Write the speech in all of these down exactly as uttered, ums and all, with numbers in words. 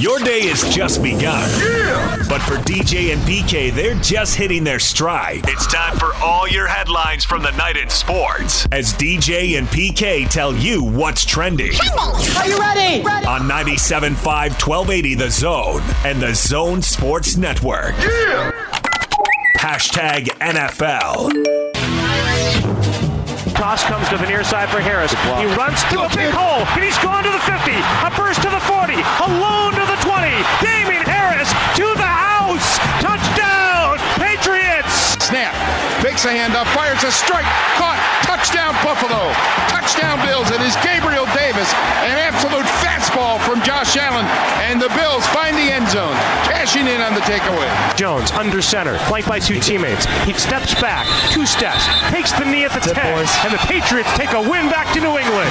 Your day has just begun. Yeah! But for D J and P K, they're just hitting their stride. It's time for all your headlines from the night in sports, as D J and P K tell you what's trending. Are you ready? ready? On ninety-seven point five, twelve eighty The Zone and The Zone Sports Network. Yeah! Hashtag N F L. Toss comes to the near side for Harris. He runs through a big hole, and he's gone to the fifty. A burst to the forty. Alone to the twenty. Damien Harris to the house. Touchdown, Patriots. Snap. Picks a handoff. Fires a strike. Caught. Touchdown, Buffalo. Touchdown, Bills. It is Gabriel Davis. An absolute fastball from Josh Allen. And the Bills find the end zone. Cashing in on the takeaway. Jones under center. Flanked by two teammates. He steps back. Two steps. Takes the knee at the ten. And the Patriots take a win back to New England.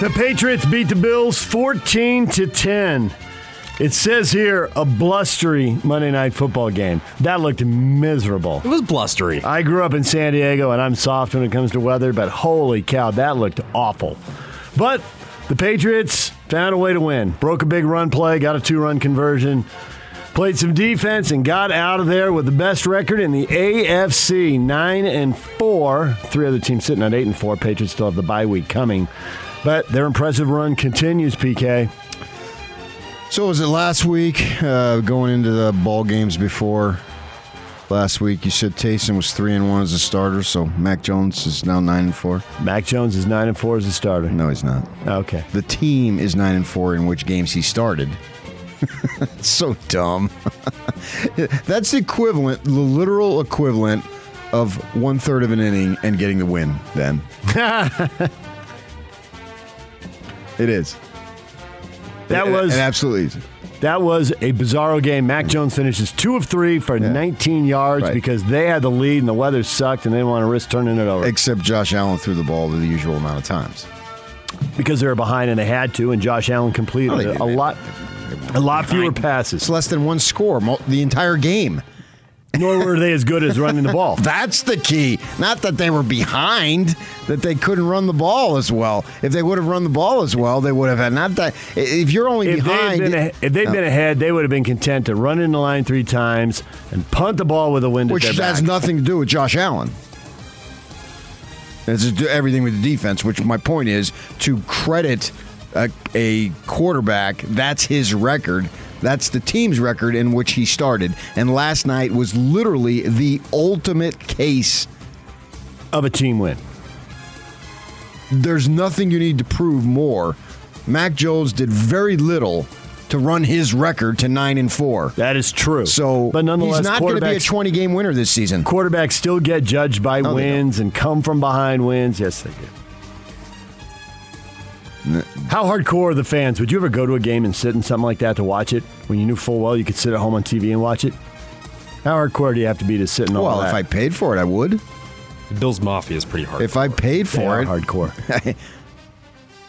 The Patriots beat the Bills fourteen to ten. It says here, a blustery Monday Night Football game. That looked miserable. It was blustery. I grew up in San Diego, and I'm soft when it comes to weather, but holy cow, that looked awful. But the Patriots found a way to win. Broke a big run play, got a two-run conversion, played some defense, and got out of there with the best record in the A F C, nine and four. Three other teams sitting at eight and four. Patriots still have the bye week coming. But their impressive run continues, P K. So was it last week, uh, going into the ball games before last week, you said Taysom was three and one as a starter, so Mac Jones is now nine and four? Mac Jones is nine and four as a starter? No, he's not. Okay. The team is nine and four in which games he started. So dumb. That's the equivalent, the literal equivalent of one-third of an inning and getting the win then. It is. That was and absolutely easy. That was a bizarro game. Mac Jones finishes two of three for yeah. nineteen yards right. because they had the lead and the weather sucked and they didn't want to risk turning it over. Except Josh Allen threw the ball the usual amount of times because they were behind and they had to. And Josh Allen completed no, a, a lot, a lot fewer passes. It's less than one score the entire game. Nor were they as good as running the ball. That's the key. Not that they were behind, that they couldn't run the ball as well. If they would have run the ball as well, they would have had not that. If you're only if behind. They been, if they'd uh, been ahead, they would have been content to run in the line three times and punt the ball with a wind at their back. Which has nothing to do with Josh Allen. It's everything with the defense, which my point is to credit a, a quarterback, that's his record. That's the team's record in which he started. And last night was literally the ultimate case of a team win. There's nothing you need to prove more. Mac Jones did very little to run his record to nine and four. That is true. So but nonetheless, he's not going to be a twenty-game winner this season. Quarterbacks still get judged by no, wins and come from behind wins. Yes, they do. How hardcore are the fans? Would you ever go to a game and sit in something like that to watch it when you knew full well you could sit at home on T V and watch it? How hardcore do you have to be to sit in all well, that? Well, if I paid for it, I would. The Bills Mafia is pretty hardcore. If I paid for they are it. Hardcore.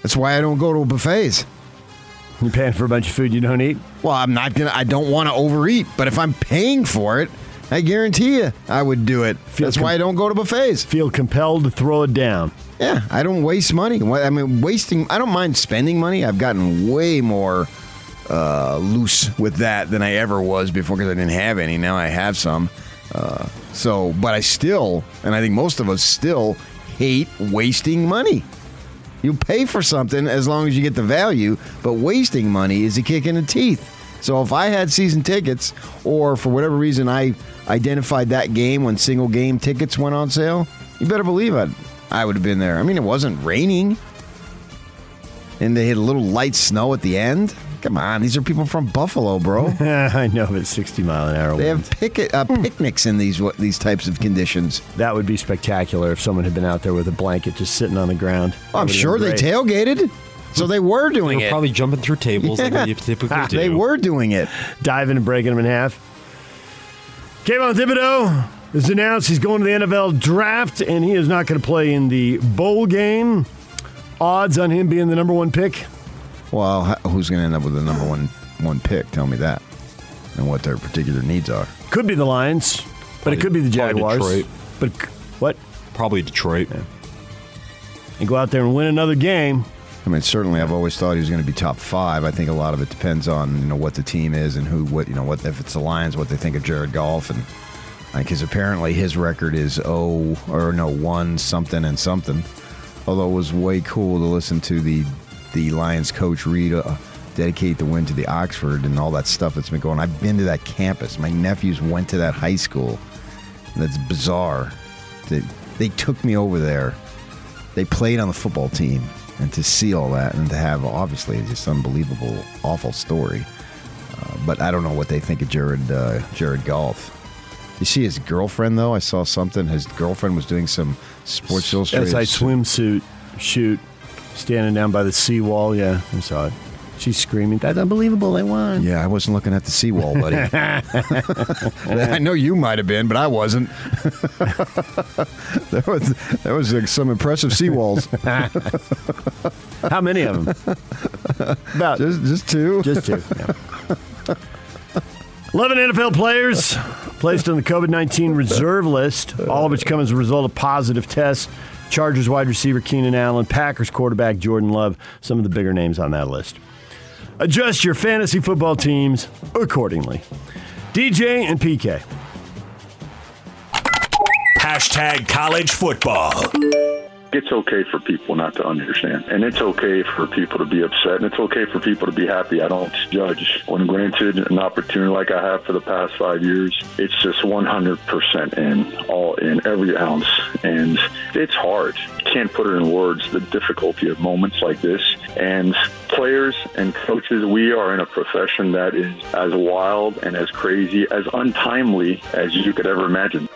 That's why I don't go to buffets. You're paying for a bunch of food you don't eat? Well, I'm not gonna. I don't want to overeat, but if I'm paying for it, I guarantee you I would do it. Feel That's com- why I don't go to buffets. Feel compelled to throw it down. Yeah, I don't waste money. I mean, wasting, I don't mind spending money. I've gotten way more uh, loose with that than I ever was before because I didn't have any. Now I have some. Uh, so, but I still, and I think most of us still, hate wasting money. You pay for something as long as you get the value, but wasting money is a kick in the teeth. So if I had season tickets, or for whatever reason I identified that game when single game tickets went on sale, you better believe it, I would have been there. I mean, it wasn't raining, and they had a little light snow at the end. Come on, these are people from Buffalo, bro. I know, but sixty mile an hour winds. They have picket, uh, picnics in these these types of conditions. That would be spectacular if someone had been out there with a blanket just sitting on the ground. Well, I'm sure they tailgated. So they were doing they were it. Probably jumping through tables yeah. like they typically do. They were doing it. Diving and breaking them in half. Kayvon Thibodeau has announced he's going to the N F L draft, and he is not going to play in the bowl game. Odds on him being the number one pick? Well, who's going to end up with the number one, one pick? Tell me that. And what their particular needs are. Could be the Lions, but probably, it could be the Jaguars. Detroit. But what? Probably Detroit. Yeah. And go out there and win another game. I mean, certainly I've always thought he was going to be top five. I think a lot of it depends on, you know, what the team is and who, what, you know, what if it's the Lions, what they think of Jared Goff. And because like, apparently his record is oh or no one something and something. Although it was way cool to listen to the the Lions coach read uh, dedicate the win to the Oxford and all that stuff that's been going on. I've been to that campus. My nephews went to that high school. That's bizarre. They, they took me over there. They played on the football team. And to see all that and to have, obviously, it's just unbelievable, awful story. Uh, but I don't know what they think of Jared uh, Jared Goff. You see his girlfriend, though? I saw something. His girlfriend was doing some Sports Illustrated. S I swimsuit shoot, standing down by the seawall. Yeah, I saw it. She's screaming, that's unbelievable, they won. Yeah, I wasn't looking at the seawall, buddy. I know you might have been, but I wasn't. There was there was like some impressive seawalls. How many of them? About just, just two? Just two, yeah. eleven N F L players placed on the COVID nineteen reserve list, all of which come as a result of positive tests. Chargers wide receiver Keenan Allen, Packers quarterback Jordan Love, some of the bigger names on that list. Adjust your fantasy football teams accordingly. D J and P K. Hashtag college football. It's okay for people not to understand. And it's okay for people to be upset. And it's okay for people to be happy. I don't judge. When granted an opportunity like I have for the past five years, it's just one hundred percent in, all in, every ounce. And it's hard. Can't put it in words, the difficulty of moments like this. And players and coaches, we are in a profession that is as wild and as crazy, as untimely as you could ever imagine.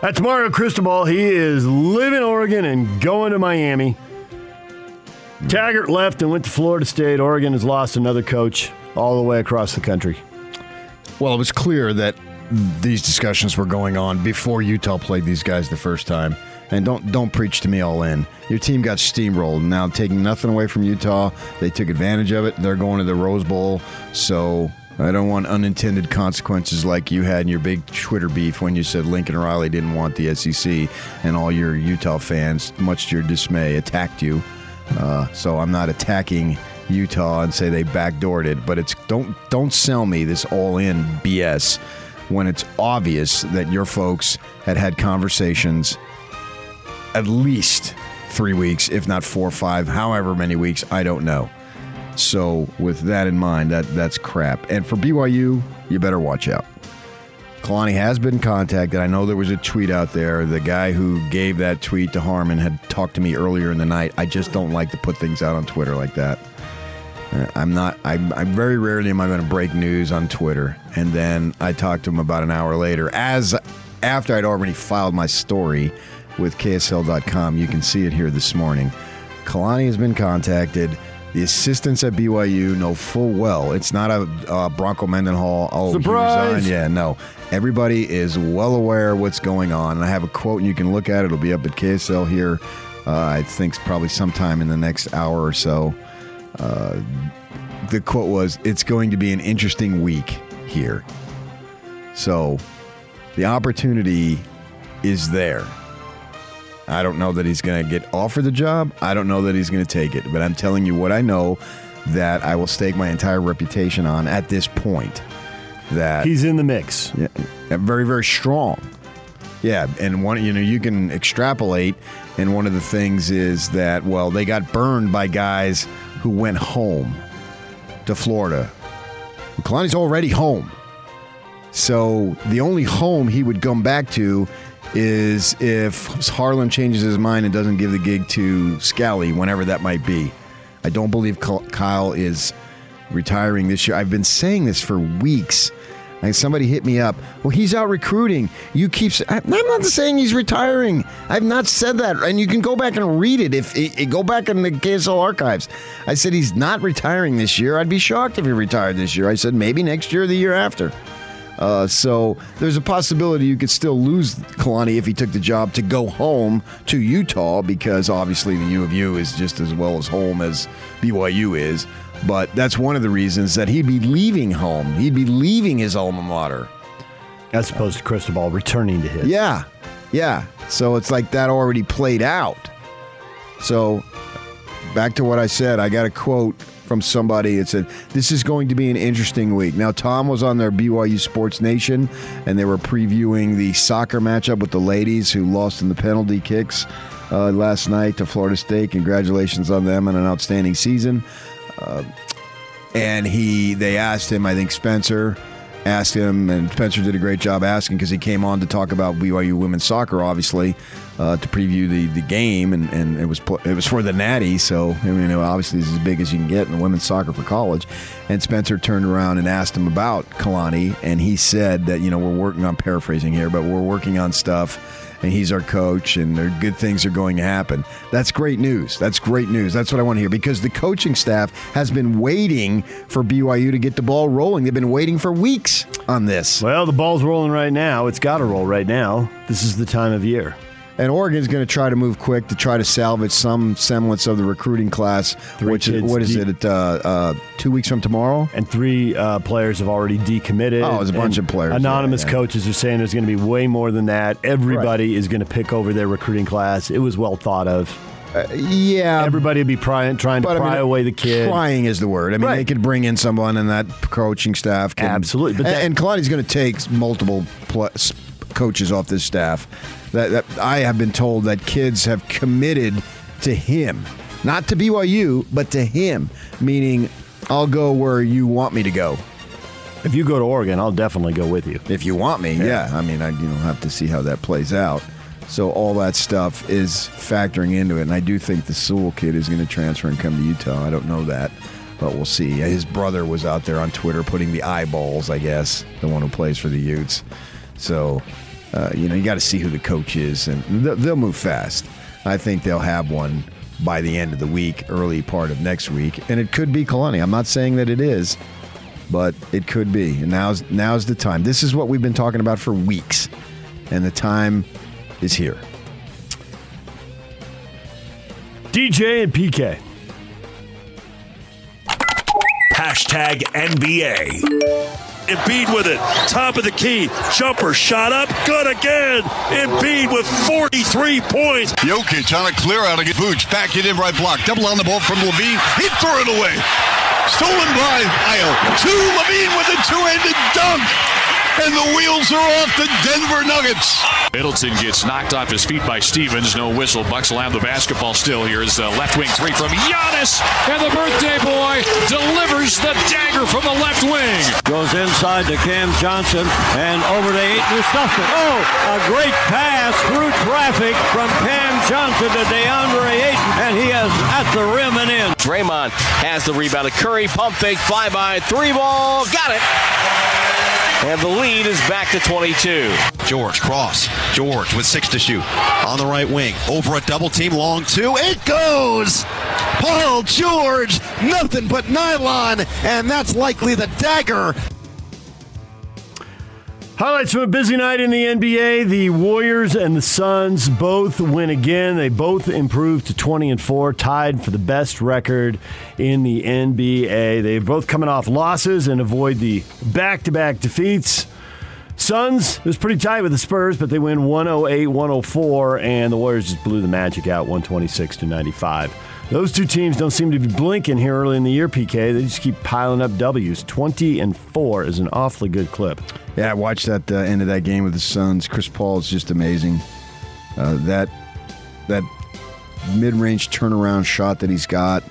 That's Mario Cristobal. He is living Oregon and going to Miami. Taggart left and went to Florida State. Oregon has lost another coach all the way across the country. Well, it was clear that these discussions were going on before Utah played these guys the first time. And don't don't preach to me all in. Your team got steamrolled. Now, taking nothing away from Utah, they took advantage of it. They're going to the Rose Bowl, so... I don't want unintended consequences like you had in your big Twitter beef when you said Lincoln Riley didn't want the S E C and all your Utah fans, much to your dismay, attacked you. Uh, so I'm not attacking Utah and say they backdoored it, but it's don't don't sell me this all-in B S when it's obvious that your folks had had conversations at least three weeks, if not four or five, however many weeks, I don't know. So with that in mind, that that's crap. And for B Y U, you better watch out. Kalani has been contacted. I know there was a tweet out there. The guy who gave that tweet to Harmon had talked to me earlier in the night. I just don't like to put things out on Twitter like that. I'm not. I'm, I'm very rarely am I going to break news on Twitter. And then I talked to him about an hour later, as after I'd already filed my story with K S L dot com. You can see it here this morning. Kalani has been contacted. The assistants at B Y U know full well. It's not a uh, Bronco Mendenhall. Oh, surprise! Yeah, no. Everybody is well aware what's going on. And I have a quote, and you can look at it. It'll be up at K S L here, uh, I think, probably sometime in the next hour or so. Uh, the quote was, it's going to be an interesting week here. So the opportunity is there. I don't know that he's going to get offered the job. I don't know that he's going to take it. But I'm telling you what I know that I will stake my entire reputation on at this point. That he's in the mix. Yeah, very, very strong. Yeah, and one, you know, you can extrapolate. And one of the things is that, well, they got burned by guys who went home to Florida. Kalani's already home. So the only home he would come back to is if Harlan changes his mind and doesn't give the gig to Scally, whenever that might be. I don't believe Kyle is retiring this year. I've been saying this for weeks. And somebody hit me up. Well, he's out recruiting. You keep saying, I'm not saying he's retiring. I've not said that. And you can go back and read it. If it, go back in the K S L archives. I said he's not retiring this year. I'd be shocked if he retired this year. I said maybe next year or the year after. Uh, so there's a possibility you could still lose Kalani if he took the job to go home to Utah, because obviously the U of U is just as well as home as B Y U is. But that's one of the reasons that he'd be leaving home. He'd be leaving his alma mater. As opposed to Cristobal returning to his. Yeah, yeah. So it's like that already played out. So back to what I said. I got a quote from somebody that said, this is going to be an interesting week. Now, Tom was on their B Y U Sports Nation, and they were previewing the soccer matchup with the ladies who lost in the penalty kicks uh, last night to Florida State. Congratulations on them on an outstanding season. Uh, and he, they asked him, I think Spencer asked him, and Spencer did a great job asking because he came on to talk about B Y U women's soccer, obviously, uh, to preview the, the game, and, and it was it was for the Natty, so I mean, obviously this is as big as you can get in the women's soccer for college. And Spencer turned around and asked him about Kalani, and he said that, you know, we're working on, paraphrasing here, but we're working on stuff, and he's our coach, and good things are going to happen. That's great news. That's great news. That's what I want to hear, because the coaching staff has been waiting for B Y U to get the ball rolling. They've been waiting for weeks on this. Well, the ball's rolling right now. It's got to roll right now. This is the time of year. And Oregon's going to try to move quick to try to salvage some semblance of the recruiting class. Three which is, what is deep. it, uh, uh, two weeks from tomorrow? And three uh, players have already decommitted. Oh, it's a bunch of players. Anonymous yeah, yeah. coaches are saying there's going to be way more than that. Everybody right. is going to pick over their recruiting class. It was well thought of. Uh, yeah. Everybody would be prying, trying but, to pry I mean, away the kid. Prying is the word. I mean, right. they could bring in someone, and that coaching staff can. Absolutely. But that, and Kalani's going to take multiple pl- coaches off this staff. That, that I have been told that kids have committed to him, not to B Y U, but to him, meaning I'll go where you want me to go. If you go to Oregon, I'll definitely go with you. If you want me, yeah. yeah. I mean, I you know have to see how that plays out. So all that stuff is factoring into it, and I do think the Sewell kid is going to transfer and come to Utah. I don't know that, but we'll see. His brother was out there on Twitter putting the eyeballs, I guess, the one who plays for the Utes. So... Uh, you know, you got to see who the coach is, and th- they'll move fast. I think they'll have one by the end of the week, early part of next week, and it could be Kalani. I'm not saying that it is, but it could be. And now's now's the time. This is what we've been talking about for weeks, and the time is here. D J and P K. Hashtag N B A. Embiid with it, top of the key, jumper, shot up, good again. Embiid with forty-three points. Jokic on a clear out against Vooch, back it in right block, double on the ball from LaVine, he threw it away. Stolen by Ayo, two LaVine with a two-handed dunk, and the wheels are off the Denver Nuggets. Middleton gets knocked off his feet by Stevens, no whistle. Bucks will have the basketball still. Here's the left wing three from Giannis, and the birthday boy delivers the dagger from the left wing. Goes inside to Cam Johnson, and over to Ayton, who stuffed it. Oh, a great pass through traffic from Cam Johnson to DeAndre Ayton, and he is at the rim and in. Draymond has the rebound. Curry, pump fake, fly by, three ball, got it. And the lead is back to twenty-two. George, cross. George with six to shoot. On the right wing. Over a double team, long two. It goes! Paul George, nothing but nylon, and that's likely the dagger. Highlights from a busy night in the N B A. The Warriors and the Suns both win again. They both improved to twenty and four, tied for the best record in the N B A. They're both coming off losses and avoid the back-to-back defeats. Suns, it was pretty tight with the Spurs, but they win one oh eight one oh four, and the Warriors just blew the Magic out one twenty-six to ninety-five. Those two teams don't seem to be blinking here early in the year, P K. They just keep piling up W's. twenty and four is an awfully good clip. Yeah, I watched that uh, end of that game with the Suns. Chris Paul is just amazing. Uh, that that mid-range turnaround shot that he's got,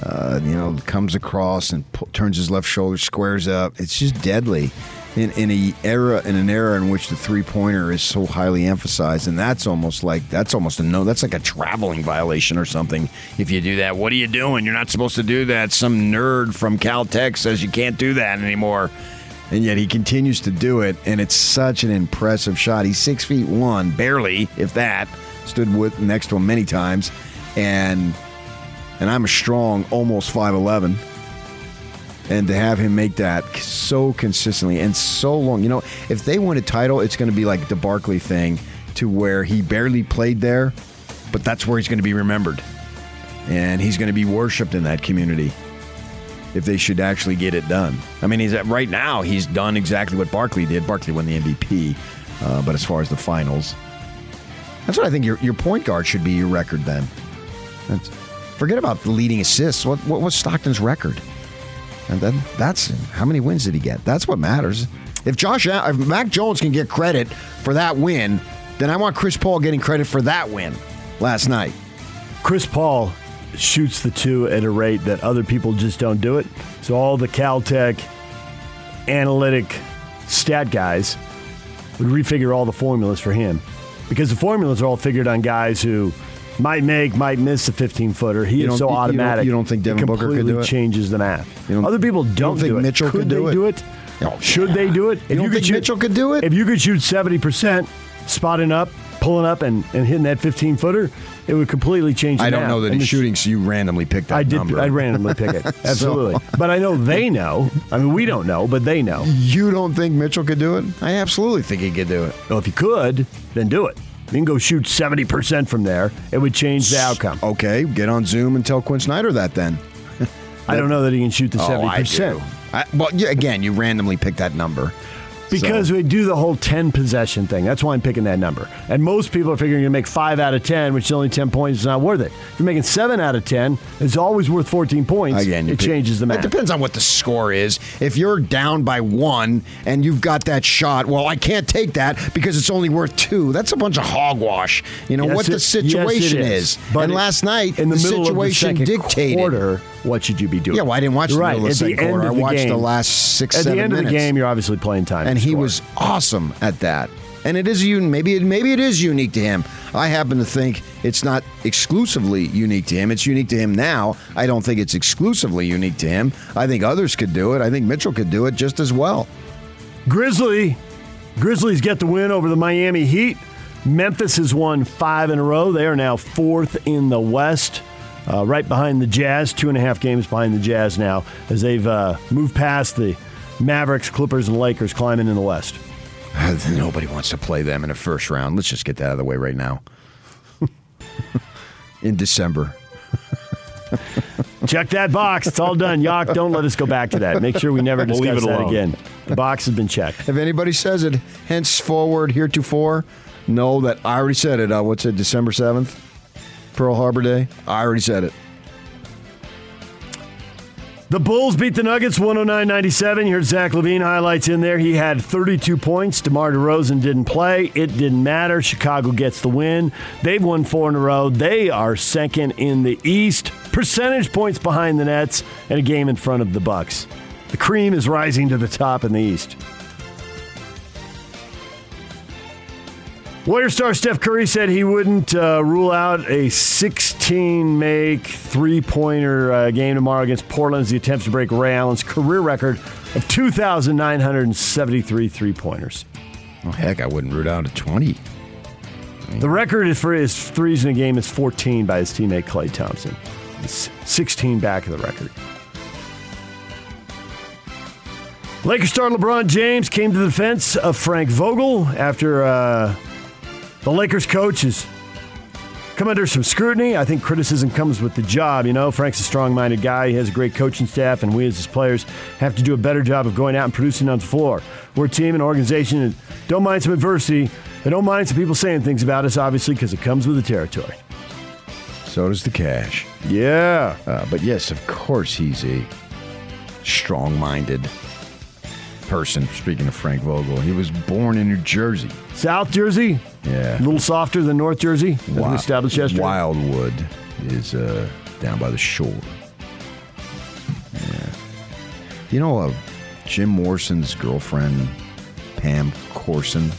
uh, you know, comes across and p- turns his left shoulder, squares up. It's just deadly in in a era in an era in which the three-pointer is so highly emphasized, and that's almost like that's almost a no. That's like a traveling violation or something. If you do that, what are you doing? You're not supposed to do that. Some nerd from Caltech says you can't do that anymore. And yet he continues to do it, and it's such an impressive shot. He's six feet one, barely, if that. Stood with next to him many times, and and I'm a strong, almost five eleven. And to have him make that so consistently and so long, you know, if they win a title, it's going to be like the Barkley thing, to where he barely played there, but that's where he's going to be remembered, and he's going to be worshipped in that community. If they should actually get it done. I mean, he's at, right now, he's done exactly what Barkley did. Barkley won the M V P, uh, but as far as the finals, that's what I think your your point guard should be, your record then. That's, Forget about leading assists. What, what was Stockton's record? And then that's how many wins did he get? That's what matters. If Josh, if Mac Jones can get credit for that win, then I want Chris Paul getting credit for that win last night. Chris Paul shoots the two at a rate that other people just don't do it. So all the Caltech analytic stat guys would refigure all the formulas for him, because the formulas are all figured on guys who might make, might miss a fifteen-footer. He is so automatic. You don't, you don't think Devin Booker could do it? It completely changes the math. Other people don't do it. You don't think Mitchell could do it? Could they do it? Oh, should yeah. they do it? If you don't you think shoot, Mitchell could do it? If you could shoot seventy percent, spotting up, pulling up, and, and hitting that fifteen-footer, it would completely change the I math. don't know that and in shooting, so you randomly picked that I did, number. I randomly pick it. Absolutely. So. But I know they know. I mean, we don't know, but they know. You don't think Mitchell could do it? I absolutely think he could do it. Well, if he could, then do it. You can go shoot seventy percent from there. It would change the outcome. Okay, get on Zoom and tell Quinn Snyder that then. that, I don't know that he can shoot the oh, seventy percent. I I, well, yeah, again, you randomly pick that number. Because so. we do the whole ten-possession thing. That's why I'm picking that number. And most people are figuring you're going to make five out of ten, which is only ten points. It's not worth it. If you're making seven out of ten, it's always worth fourteen points. Again, it pick, changes the math. It depends on what the score is. If you're down by one and you've got that shot, well, I can't take that because it's only worth two. That's a bunch of hogwash. You know yes, what it, the situation yes, is. is. But and it, last night, in the, the middle situation of the second dictated. Quarter, what should you be doing? Yeah, well, I didn't watch the right. middle of the second quarter. I watched game, the last six, seven minutes. At the end minutes. of the game, you're obviously playing time. And he was awesome at that. And it is maybe it, maybe it is unique to him. I happen to think it's not exclusively unique to him. It's unique to him now. I don't think it's exclusively unique to him. I think others could do it. I think Mitchell could do it just as well. Grizzly. Grizzlies get the win over the Miami Heat. Memphis has won five in a row. They are now fourth in the West, uh, right behind the Jazz. Two and a half games behind the Jazz now as they've uh, moved past the Mavericks, Clippers, and Lakers climbing in the West. Nobody wants to play them in a first round. Let's just get that out of the way right now. In December. Check that box. It's all done. Yak, don't let us go back to that. Make sure we never discuss we'll leave it that alone. again. The box has been checked. If anybody says it henceforward, heretofore, know that I already said it. Uh, what's it, December seventh? Pearl Harbor Day? I already said it. The Bulls beat the Nuggets one oh nine ninety-seven. You heard Zach LaVine highlights in there. He had thirty-two points. DeMar DeRozan didn't play. It didn't matter. Chicago gets the win. They've won four in a row. They are second in the East. Percentage points behind the Nets and a game in front of the Bucks. The cream is rising to the top in the East. Warrior star Steph Curry said he wouldn't uh, rule out a sixteen-make three-pointer uh, game tomorrow against Portland as he attempts to break Ray Allen's career record of two thousand nine hundred seventy-three three-pointers. Oh, heck, I wouldn't rule out a twenty. I mean, the record is for his threes in a game is fourteen by his teammate Klay Thompson. He's sixteen back of the record. Lakers star LeBron James came to the defense of Frank Vogel after... Uh, The Lakers coach has come under some scrutiny. I think criticism comes with the job. You know, Frank's a strong-minded guy. He has a great coaching staff, and we as his players have to do a better job of going out and producing on the floor. We're a team and organization that don't mind some adversity and don't mind some people saying things about us, obviously, because it comes with the territory. So does the cash. Yeah. Uh, but, yes, of course he's a strong-minded person, speaking of Frank Vogel. He was born in New Jersey. South Jersey? Yeah. A little softer than North Jersey, as Wild, we established yesterday. Wildwood is uh, down by the shore. Yeah. You know, uh, Jim Morrison's girlfriend, Pam Corson,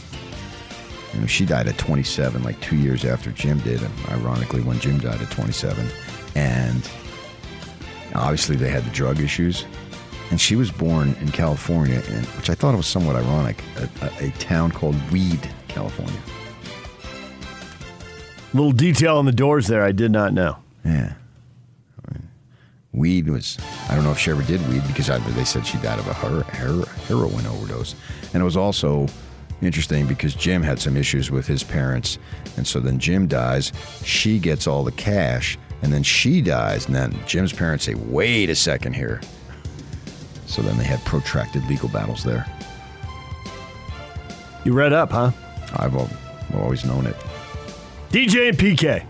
you know, she died at twenty-seven, like two years after Jim did, and ironically when Jim died at twenty-seven. And obviously they had the drug issues. And she was born in California, and, which I thought was somewhat ironic, a, a, a town called Weed, California. Little detail on the doors there I did not know. Yeah. Weed was, I don't know if she ever did weed, because I, they said she died of a her, her, heroin overdose. And it was also interesting because Jim had some issues with his parents, and so then Jim dies, she gets all the cash, and then she dies, and then Jim's parents say, wait a second here. So then they had protracted legal battles there. You read up, huh? I've always known it. D J and P K.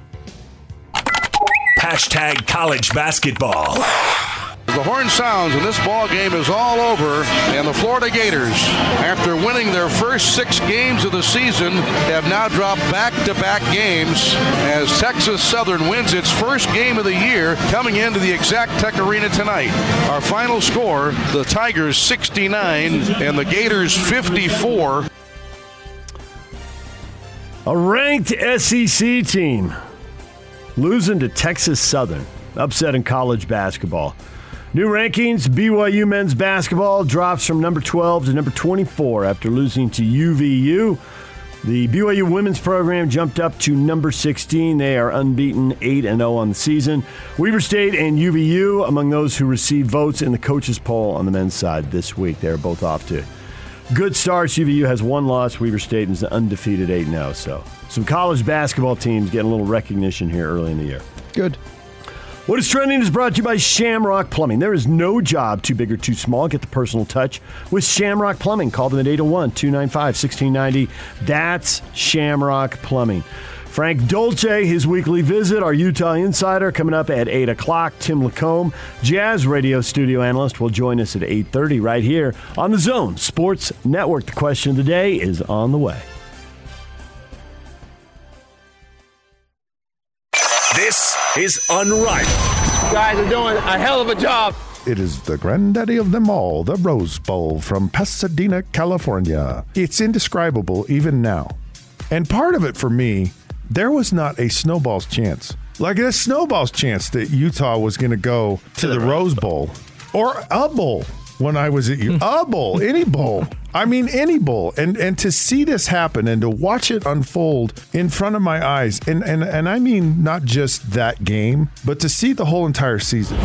Hashtag college basketball. The horn sounds and this ball game is all over, and the Florida Gators, after winning their first six games of the season, have now dropped back-to-back games as Texas Southern wins its first game of the year coming into the Exact Tech Arena tonight. Our final score, the Tigers sixty-nine and the Gators fifty-four. A ranked S E C team losing to Texas Southern, upset in college basketball. New rankings, B Y U men's basketball drops from number twelve to number twenty-four after losing to U V U. The B Y U women's program jumped up to number sixteen. They are unbeaten, eight and oh on the season. Weber State and U V U among those who received votes in the coaches poll on the men's side this week. They're both off to good starts. U V U has one loss. Weber State is undefeated, eight and oh. So some college basketball teams getting a little recognition here early in the year. Good. What is trending is brought to you by Shamrock Plumbing. There is no job too big or too small. Get the personal touch with Shamrock Plumbing. Call them at eight oh one, two nine five, one six nine oh. That's Shamrock Plumbing. Frank Dolce, his weekly visit, our Utah Insider, coming up at eight o'clock. Tim Lacombe, Jazz radio studio analyst, will join us at eight thirty right here on the Zone Sports Network. The question of the day is on the way. This is Unrivaled. You guys are doing a hell of a job. It is the granddaddy of them all, the Rose Bowl from Pasadena, California. It's indescribable even now. And part of it for me, there was not a snowball's chance. Like a snowball's chance that Utah was going to go to, to the, the Rose Bowl. Bowl. Or a bowl when I was at Utah. A bowl, any bowl. I mean, any bowl. And and to see this happen and to watch it unfold in front of my eyes, and, and, and I mean not just that game, but to see the whole entire season.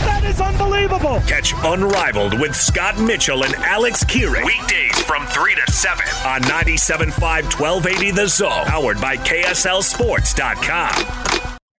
That is unbelievable. Catch Unrivaled with Scott Mitchell and Alex Keering. Weekdays from three to seven on ninety-seven point five, twelve eighty The Zone. Powered by K S L Sports dot com.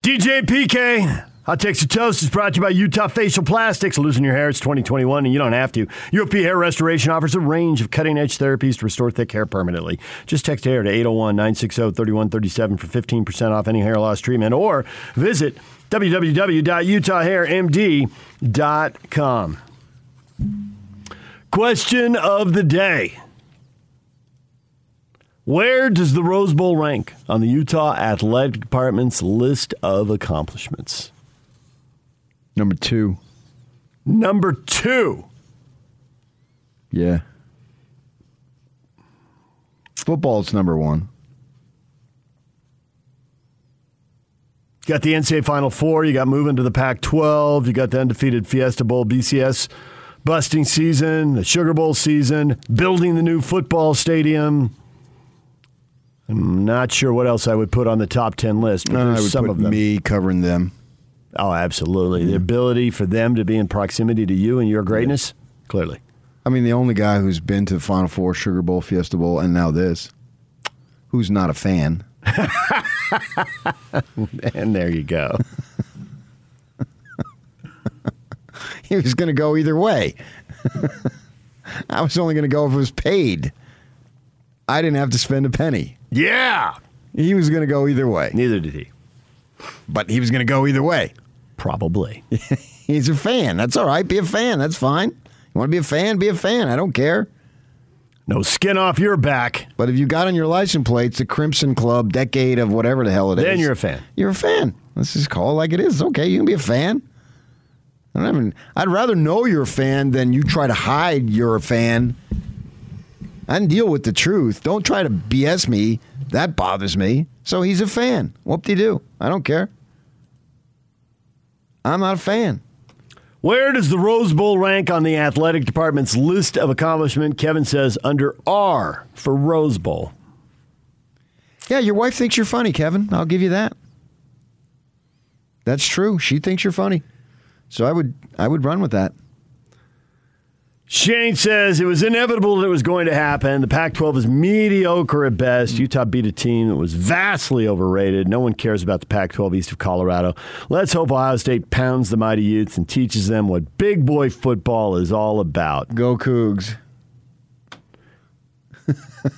D J P K. Hot Takes a Toast is brought to you by Utah Facial Plastics. Losing your hair, it's twenty twenty-one, and you don't have to. U F P Hair Restoration offers a range of cutting-edge therapies to restore thick hair permanently. Just text HAIR to eight oh one, nine six oh, three one three seven for fifteen percent off any hair loss treatment, or visit w w w dot utah hair m d dot com. Question of the day. Where does the Rose Bowl rank on the Utah Athletic Department's list of accomplishments? Number two. Number two. Yeah. Football's number one. You got the N C double A Final Four. You got moving to the Pac twelve. You got the undefeated Fiesta Bowl, B C S busting season, the Sugar Bowl season, building the new football stadium. I'm not sure what else I would put on the top ten list, but no, I would some put of them. Me covering them. Oh, absolutely. The ability for them to be in proximity to you and your greatness, yeah. Clearly. I mean, the only guy who's been to Final Four, Sugar Bowl, Fiesta Bowl, and now this, who's not a fan. And there you go. He was going to go either way. I was only going to go if it was paid. I didn't have to spend a penny. Yeah. He was going to go either way. Neither did he. But he was going to go either way. Probably. He's a fan. That's all right. Be a fan. That's fine. You want to be a fan? Be a fan. I don't care. No skin off your back. But if you got on your license plates the Crimson Club decade of whatever the hell it is. Then you're a fan. You're a fan. Let's just call it like it is. It's okay. You can be a fan. I don't even, I'd rather know you're a fan than you try to hide you're a fan. I can deal with the truth. Don't try to B S me. That bothers me. So he's a fan. Whoop-de-doo. I don't care. I'm not a fan. Where does the Rose Bowl rank on the athletic department's list of accomplishment? Kevin says under R for Rose Bowl. Yeah, your wife thinks you're funny, Kevin. I'll give you that. That's true. She thinks you're funny. So I would I would run with that. Shane says it was inevitable that it was going to happen. The Pac twelve is mediocre at best. Utah beat a team that was vastly overrated. No one cares about the Pac twelve east of Colorado. Let's hope Ohio State pounds the mighty Utes and teaches them what big boy football is all about. Go Cougs.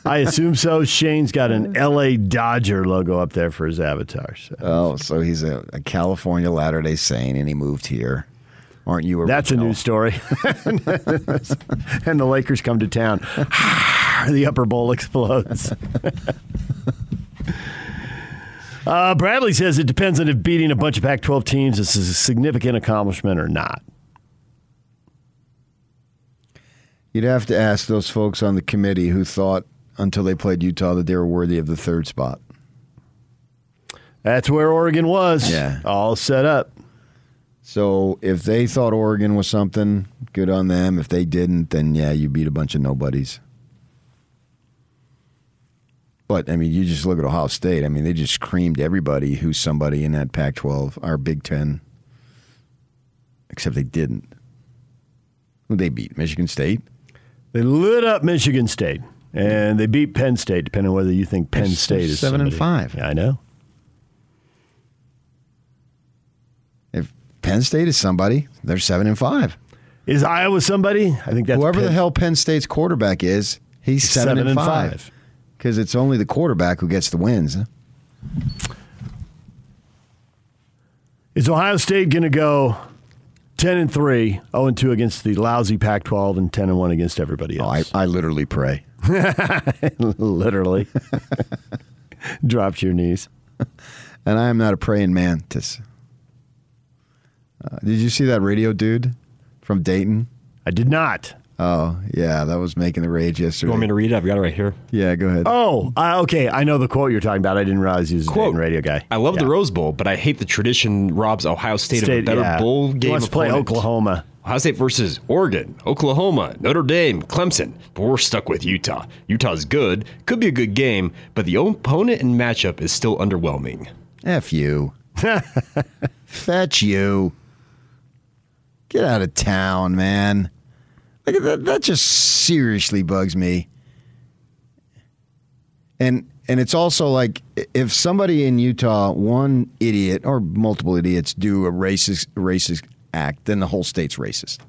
I assume so. Shane's got an L A Dodger logo up there for his avatar. So. Oh, so he's a, a California Latter-day Saint, and he moved here. Aren't you? That's a news story. And the Lakers come to town. The upper bowl explodes. uh, Bradley says it depends on if beating a bunch of Pac twelve teams is a significant accomplishment or not. You'd have to ask those folks on the committee who thought until they played Utah that they were worthy of the third spot. That's where Oregon was. Yeah. All set up. So if they thought Oregon was something, good on them. If they didn't, then, yeah, you beat a bunch of nobodies. But, I mean, you just look at Ohio State. I mean, they just creamed everybody who's somebody in that Pac twelve, our Big Ten, except they didn't. Who'd they beat? Michigan State? They lit up Michigan State, and they beat Penn State, depending on whether you think Penn it's, State is seven somebody. and five. Yeah, I know. If Penn State is somebody, they're seven and five. Is Iowa somebody? I think that's whoever Penn. the hell Penn State's quarterback is. He's seven, seven and five because it's only the quarterback who gets the wins. Huh? Is Ohio State going to go ten and three, oh and two against the lousy Pac twelve, and ten and one against everybody else? Oh, I, I literally pray. Literally. Drop to your knees. And I am not a praying mantis. Uh, did you see that radio dude from Dayton? I did not. Oh, yeah, that was making the rage yesterday. You want me to read it? I've got it right here. Yeah, go ahead. Oh, uh, okay. I know the quote you're talking about. I didn't realize he was a Dayton radio guy. I love yeah. the Rose Bowl, but I hate the tradition robs Ohio State, State of a better yeah. bowl game. Let's play Oklahoma. Ohio State versus Oregon, Oklahoma, Notre Dame, Clemson. But we're stuck with Utah. Utah's good. Could be a good game, but the opponent and matchup is still underwhelming. F you. Fetch you. Get out of town, man. Like that, that just seriously bugs me. And and it's also like if somebody in Utah, one idiot or multiple idiots, do a racist racist act, then the whole state's racist.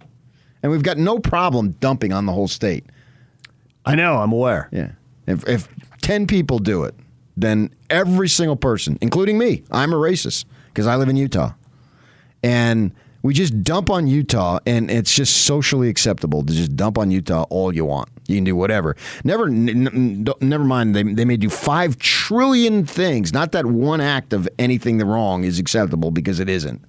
And we've got no problem dumping on the whole state. I know, I'm aware. Yeah. If if ten people do it, then every single person, including me, I'm a racist because I live in Utah. And we just dump on Utah, and it's just socially acceptable to just dump on Utah all you want. You can do whatever. Never n- n- never mind, they, they may do five trillion things. Not that one act of anything wrong is acceptable, because it isn't.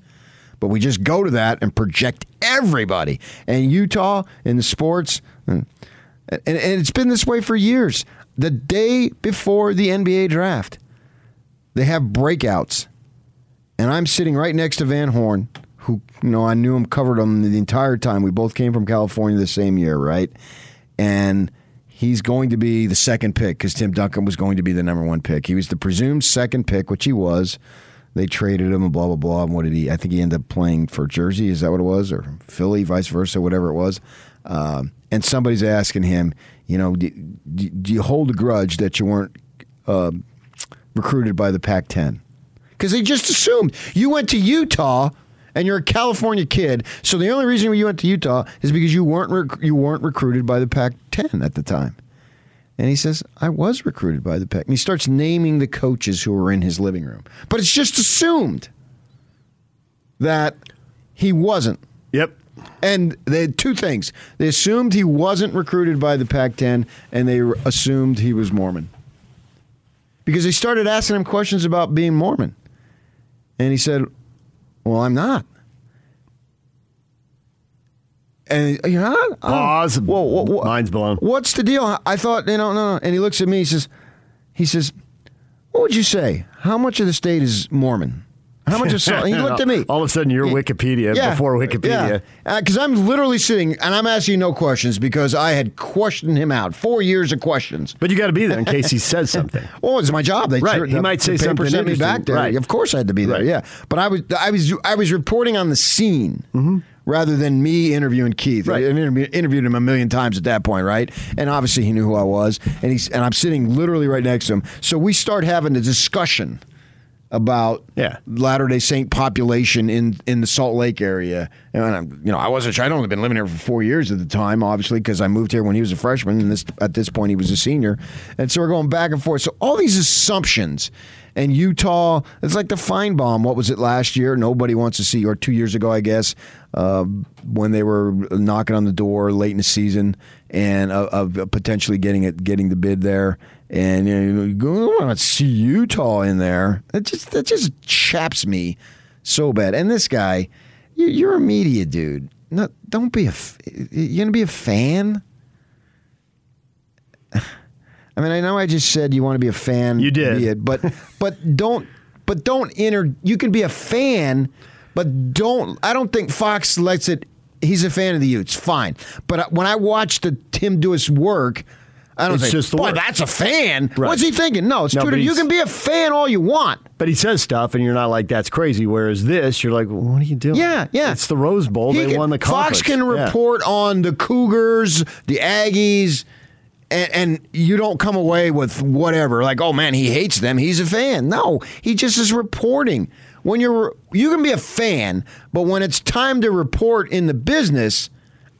But we just go to that and project everybody. And Utah in the sports, and, and it's been this way for years. The day before the N B A draft, they have breakouts. And I'm sitting right next to Van Horn, who, you know, I knew him, covered him the entire time. We both came from California the same year, right? And he's going to be the second pick because Tim Duncan was going to be the number one pick. He was the presumed second pick, which he was. They traded him and blah, blah, blah. And what did he, I think he ended up playing for Jersey. Is that what it was? Or Philly, vice versa, whatever it was. Um, and somebody's asking him, you know, do, do, do you hold a grudge that you weren't uh, recruited by the Pac ten? Because they just assumed you went to Utah. And you're a California kid, so the only reason you went to Utah is because you weren't rec- you weren't recruited by the Pac ten at the time. And he says, I was recruited by the Pac. And he starts naming the coaches who were in his living room. But it's just assumed that he wasn't. Yep. And they had two things. They assumed he wasn't recruited by the Pac ten, and they assumed he was Mormon. Because they started asking him questions about being Mormon. And he said, well, I'm not. And you're not? Pause. Whoa, whoa, whoa. Mind's blown. What's the deal? I thought, you know, no, no. And he looks at me. He says, he says, what would you say? How much of the state is Mormon? How much is He looked at me. All of a sudden, you're Wikipedia yeah, before Wikipedia. Because yeah. uh, I'm literally sitting, and I'm asking no questions because I had questioned him out. Four years of questions. But you got to be there in case he says something. Well, it's my job. They right. Sure, he the, might say something. Sent me back there. Right. Of course, I had to be there. Right. Yeah. But I was, I was, I was reporting on the scene mm-hmm. rather than me interviewing Keith. Right. I interviewed him a million times at that point, right? And obviously, he knew who I was, and he's, and I'm sitting literally right next to him. So we start having a discussion about yeah. Latter-day Saint population in, in the Salt Lake area. And, I'm, you know, I wasn't sure. I'd only been living here for four years at the time, obviously, because I moved here when he was a freshman, and this at this point he was a senior. And so we're going back and forth. So all these assumptions. And Utah, it's like the Feinbaum. What was it last year? Nobody wants to see, or two years ago, I guess, uh, when they were knocking on the door late in the season and of uh, uh, potentially getting it, getting the bid there. And you know, you don't want to see Utah in there. That just that just chaps me so bad. And this guy, you're a media dude. No, don't be a. You're gonna be a fan. I mean, I know I just said you want to be a fan. You did, idiot, but but don't but don't enter. You can be a fan, but don't. I don't think Fox lets it. He's a fan of the Utes, fine. But when I watched the Tim do his work, I don't it's think. Just boy, that's a fan. Right. What's he thinking? No, it's no, Twitter. You can be a fan all you want. But he says stuff, and you're not like, that's crazy. Whereas this, you're like, well, what are you doing? Yeah, yeah. It's the Rose Bowl. He they can, won the conference. Fox can yeah. report on the Cougars, the Aggies. And, and you don't come away with whatever, like, oh, man, he hates them. He's a fan. No, he just is reporting. When you're, you can be a fan, but when it's time to report in the business,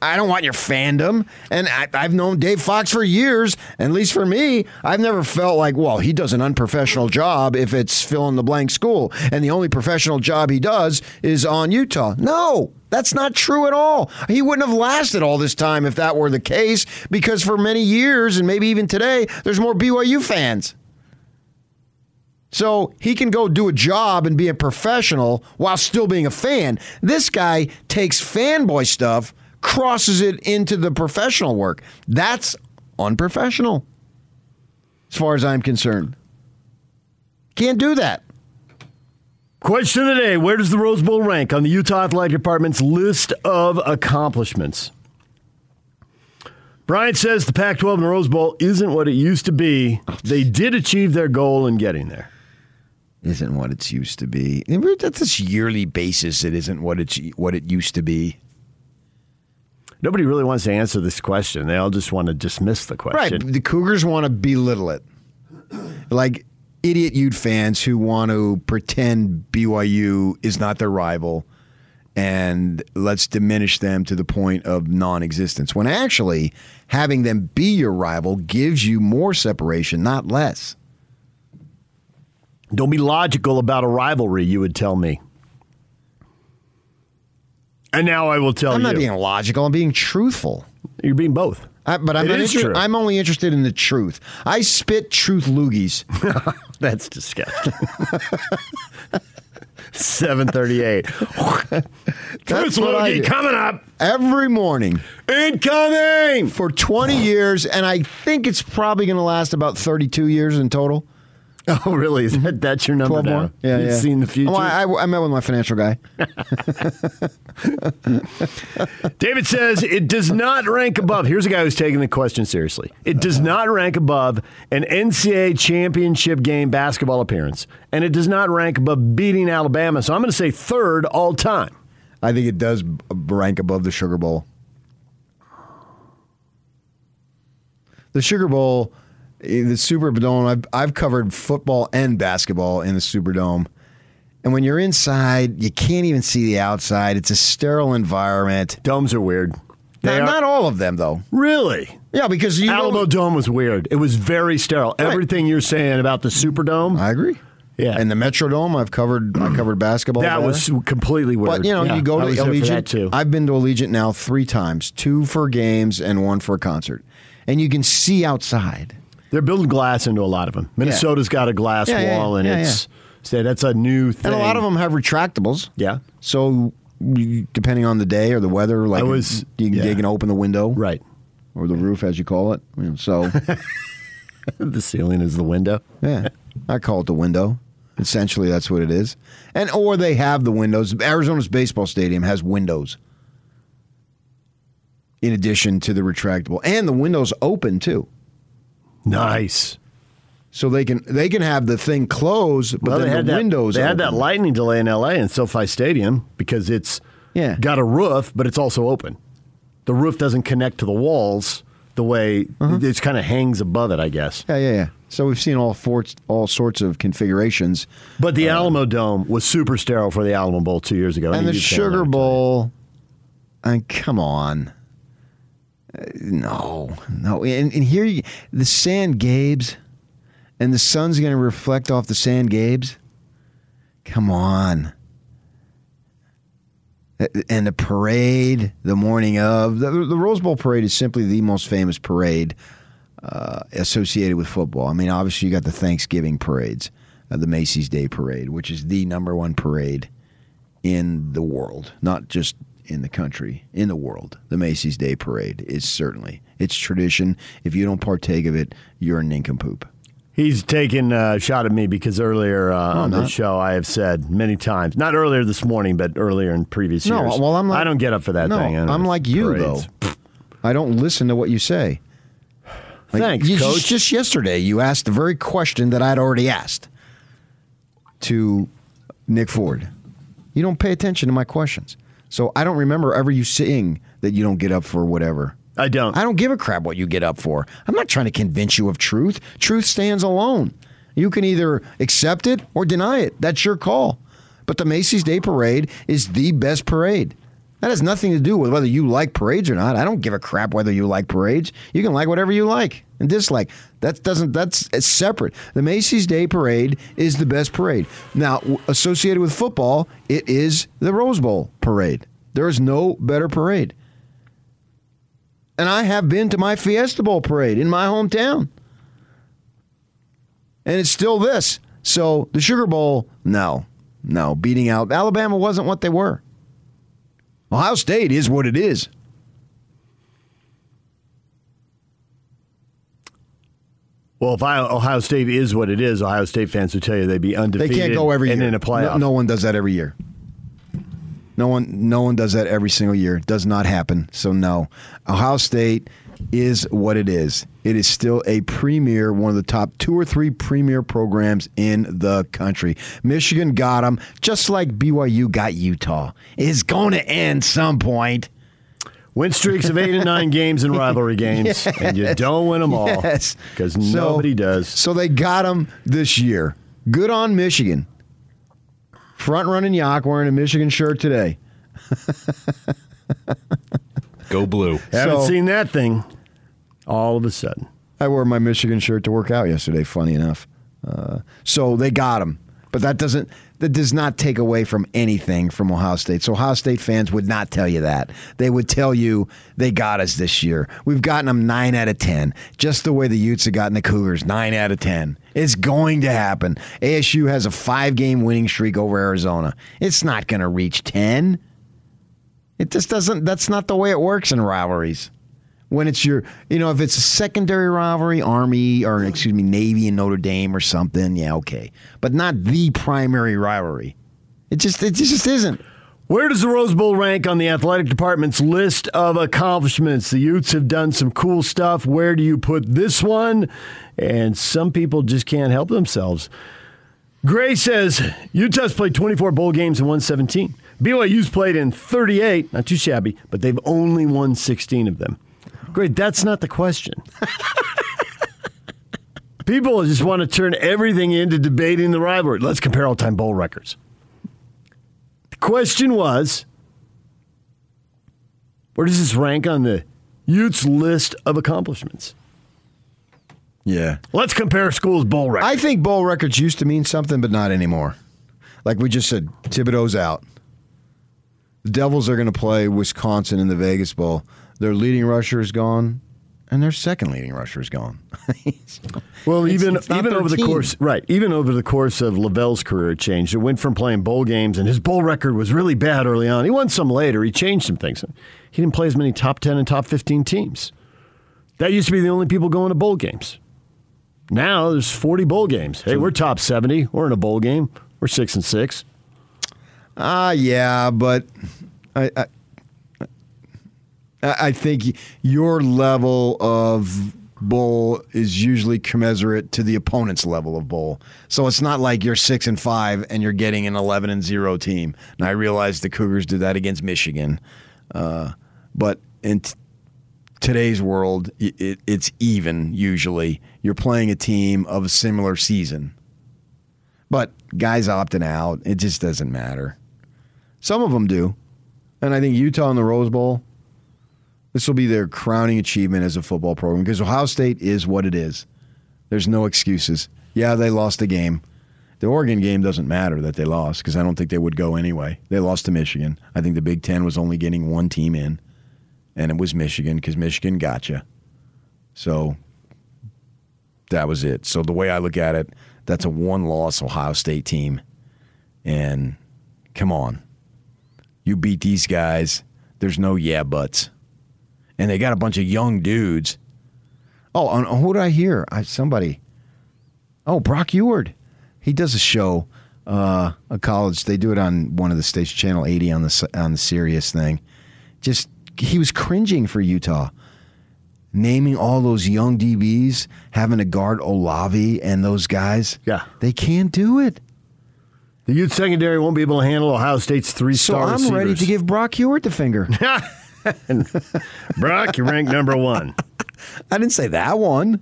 I don't want your fandom. And I, I've known Dave Fox for years, and at least for me, I've never felt like, well, he does an unprofessional job if it's fill-in-the-blank school, and the only professional job he does is on Utah. No. That's not true at all. He wouldn't have lasted all this time if that were the case, because for many years, and maybe even today, there's more B Y U fans. So he can go do a job and be a professional while still being a fan. This guy takes fanboy stuff, crosses it into the professional work. That's unprofessional, as far as I'm concerned. Can't do that. Question of the day, where does the Rose Bowl rank on the Utah Athletic Department's list of accomplishments? Brian says the Pac twelve and the Rose Bowl isn't what it used to be. They did achieve their goal in getting there. Isn't what it's used to be. That's this yearly basis. It isn't what it's what it used to be. Nobody really wants to answer this question. They all just want to dismiss the question. Right. The Cougars want to belittle it. Like... idiot Ute fans who want to pretend B Y U is not their rival and let's diminish them to the point of non-existence, when actually having them be your rival gives you more separation, not less. Don't be logical about a rivalry, you would tell me. And now I will tell you. I'm not you. being logical. I'm being truthful. You're being both. I, but I'm, inter- I'm only interested in the truth. I spit truth loogies. That's disgusting. seven thirty-eight Truth loogie coming up. Every morning. Incoming! For twenty years, and I think it's probably going to last about thirty-two years in total. Oh, really? Is that, that's your number now? Yeah, You've yeah. seen the future? Oh, I, I, I met with my financial guy. David says, it does not rank above. Here's a guy who's taking the question seriously. It does not rank above an N C A A championship game basketball appearance, and it does not rank above beating Alabama. So I'm going to say third all time. I think it does rank above the Sugar Bowl. The Sugar Bowl... The Superdome, I've, I've covered football and basketball in the Superdome. And when you're inside, you can't even see the outside. It's a sterile environment. Domes are weird. They not, are. not all of them, though. Really? Yeah, because you Alamo know, Dome was weird. It was very sterile. Right. Everything you're saying about the Superdome. I agree. Yeah. And the Metrodome, I've covered I covered basketball. That there. was completely weird. But, you know, yeah, you go to Allegiant. Too. I've been to Allegiant now three times, two for games and one for a concert. And you can see outside. They're building glass into a lot of them. Minnesota's yeah. got a glass yeah, wall, yeah, yeah. and yeah, it's yeah. that's a new thing. And a lot of them have retractables. Yeah. So depending on the day or the weather, like was, you can yeah. dig and open the window, right, or the roof, as you call it. So the ceiling is the window. Yeah, I call it the window. Essentially, that's what it is. And or they have the windows. Arizona's baseball stadium has windows. In addition to the retractable, and the windows open too. Nice. So they can they can have the thing closed, but well, then they had the that, windows They open. Had that lightning delay in L A and SoFi Stadium because it's yeah. got a roof, but it's also open. The roof doesn't connect to the walls, the way uh-huh. it kind of hangs above it, I guess. Yeah, yeah, yeah. So we've seen all four, all sorts of configurations. But the um, Alamo Dome was super sterile for the Alamo Bowl two years ago. And the Sugar Bowl, I mean, come on. Uh, no, no. And, and here, you, the sand gabes, and the sun's going to reflect off the sand gabes. Come on. And the parade, the morning of. The, the Rose Bowl parade is simply the most famous parade uh, associated with football. I mean, obviously you got the Thanksgiving parades, uh, the Macy's Day Parade, which is the number one parade in the world, not just in the country, in the world. The Macy's Day Parade is certainly, it's tradition. If you don't partake of it, you're a nincompoop. He's taking a shot at me because earlier uh, no, on the show I have said many times, not earlier this morning, but earlier in previous no, years, well, I'm like, I don't get up for that no, thing. I'm like you, parades. though. I don't listen to what you say. Like, Thanks, you, Coach. Just yesterday you asked the very question that I'd already asked to Nick Ford. You don't pay attention to my questions. So I don't remember ever you saying that you don't get up for whatever. I don't. I don't give a crap what you get up for. I'm not trying to convince you of truth. Truth stands alone. You can either accept it or deny it. That's your call. But the Macy's Day Parade is the best parade. That has nothing to do with whether you like parades or not. I don't give a crap whether you like parades. You can like whatever you like and dislike. That doesn't. That's it's separate. The Macy's Day Parade is the best parade. Now, associated with football, it is the Rose Bowl Parade. There is no better parade. And I have been to my Fiesta Bowl parade in my hometown. And it's still this. So the Sugar Bowl, no. No, beating out. Alabama wasn't what they were. Ohio State is what it is. Well, if I, Ohio State is what it is, Ohio State fans would tell you they'd be undefeated. They can't go every year. And in a playoff. No, no one does that every year. No one no one does that every single year. It does not happen. So, no. Ohio State is what it is. It is still a premier, one of the top two or three premier programs in the country. Michigan got them, just like B Y U got Utah. It's going to end some point. Win streaks of eight and nine games in rivalry games, yes. And you don't win them all because yes. so, nobody does. So they got them this year. Good on Michigan. Front running Yak wearing a Michigan shirt today. Go blue. Haven't so, seen that thing all of a sudden. I wore my Michigan shirt to work out yesterday, funny enough. Uh, so they got him. But that doesn't that does not take away from anything from Ohio State. So Ohio State fans would not tell you that. They would tell you they got us this year. We've gotten them nine out of ten, just the way the Utes have gotten the Cougars, nine out of ten. It's going to happen. A S U has a five-game winning streak over Arizona. It's not going to reach ten. It just doesn't. That's not the way it works in rivalries. When it's your, you know, if it's a secondary rivalry, Army or, excuse me, Navy and Notre Dame or something, yeah, okay. But not the primary rivalry. It just, it just isn't. Where does the Rose Bowl rank on the athletic department's list of accomplishments? The Utes have done some cool stuff. Where do you put this one? And some people just can't help themselves. Gray says, Utah's played twenty-four bowl games and won seventeen. B Y U's played in thirty-eight, not too shabby, but they've only won sixteen of them. Great, that's not the question. People just want to turn everything into debating the rivalry. Let's compare all-time bowl records. The question was, where does this rank on the Utes list of accomplishments? Yeah. Let's compare schools' bowl records. I think bowl records used to mean something, but not anymore. Like we just said, Thibodeau's out. The Devils are going to play Wisconsin in the Vegas Bowl. Their leading rusher is gone, and their second leading rusher is gone. so, well, it's, even it's even over the course, right? Even over the course of Lavelle's career, it changed. It went from playing bowl games, and his bowl record was really bad early on. He won some later. He changed some things. He didn't play as many top ten and top fifteen teams. That used to be the only people going to bowl games. Now there's forty bowl games. Hey, we're top seventy. We're in a bowl game. We're six and six. Ah, uh, yeah, but I. I I think your level of bowl is usually commensurate to the opponent's level of bowl. So it's not like you're six and five and you're getting an eleven and zero team. And I realize the Cougars did that against Michigan, uh, but in t- today's world, it, it, it's even usually. You're playing a team of a similar season. But guys opting out. It just doesn't matter. Some of them do. And I think Utah in the Rose Bowl, this will be their crowning achievement as a football program because Ohio State is what it is. There's no excuses. Yeah, they lost the game. The Oregon game doesn't matter that they lost because I don't think they would go anyway. They lost to Michigan. I think the Big Ten was only getting one team in, and it was Michigan because Michigan got you. So that was it. So the way I look at it, that's a one-loss Ohio State team. And come on. You beat these guys. There's no yeah buts. And they got a bunch of young dudes. Oh, on, who did I hear? I, somebody. Oh, Brock Huard. He does a show, uh, a college. They do it on one of the stations, Channel eighty on the on the Sirius thing. Just he was cringing for Utah, naming all those young D Bs, having to guard Olavi and those guys. Yeah, they can't do it. The youth secondary won't be able to handle Ohio State's three-star receivers. So I'm receivers. ready to give Brock Huard the finger. Brock, you're ranked number one. I didn't say that one.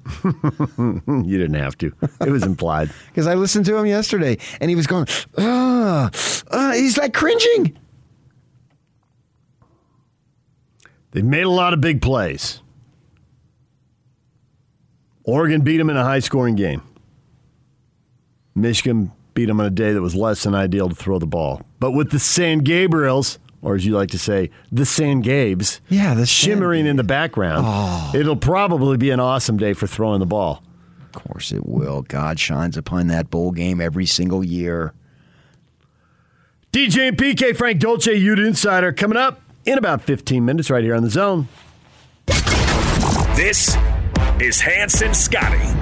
You didn't have to. It was implied. Because I listened to him yesterday, and he was going, ah, ah, he's like cringing. They made a lot of big plays. Oregon beat them in a high-scoring game. Michigan beat them on a day that was less than ideal to throw the ball. But with the San Gabriels, or as you like to say, the San Gabes, yeah, the shimmering in the background. Oh. It'll probably be an awesome day for throwing the ball. Of course it will. God shines upon that bowl game every single year. D J and P K, Frank Dolce, Ute Insider, coming up in about fifteen minutes right here on The Zone. This is Hanson Scotty.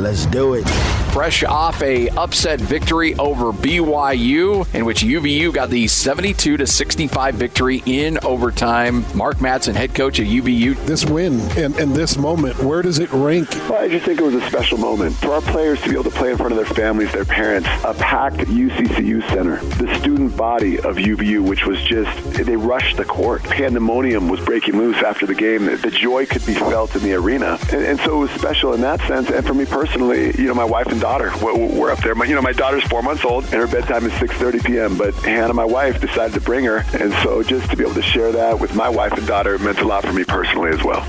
Let's do it. Fresh off a upset victory over B Y U, in which U V U got the seventy-two to sixty-five victory in overtime. Mark Madsen, head coach at U V U. This win and, and this moment, where does it rank? Well, I just think it was a special moment. For our players to be able to play in front of their families, their parents, a packed U C C U center, the student body of U V U, which was just, they rushed the court. Pandemonium was breaking loose after the game. The joy could be felt in the arena. And, and so it was special in that sense. And for me personally, you know, my wife and daughter, we're up there. My, you know, my daughter's four months old, and her bedtime is six thirty p.m., but Hannah, my wife, decided to bring her, and so just to be able to share that with my wife and daughter meant a lot for me personally as well.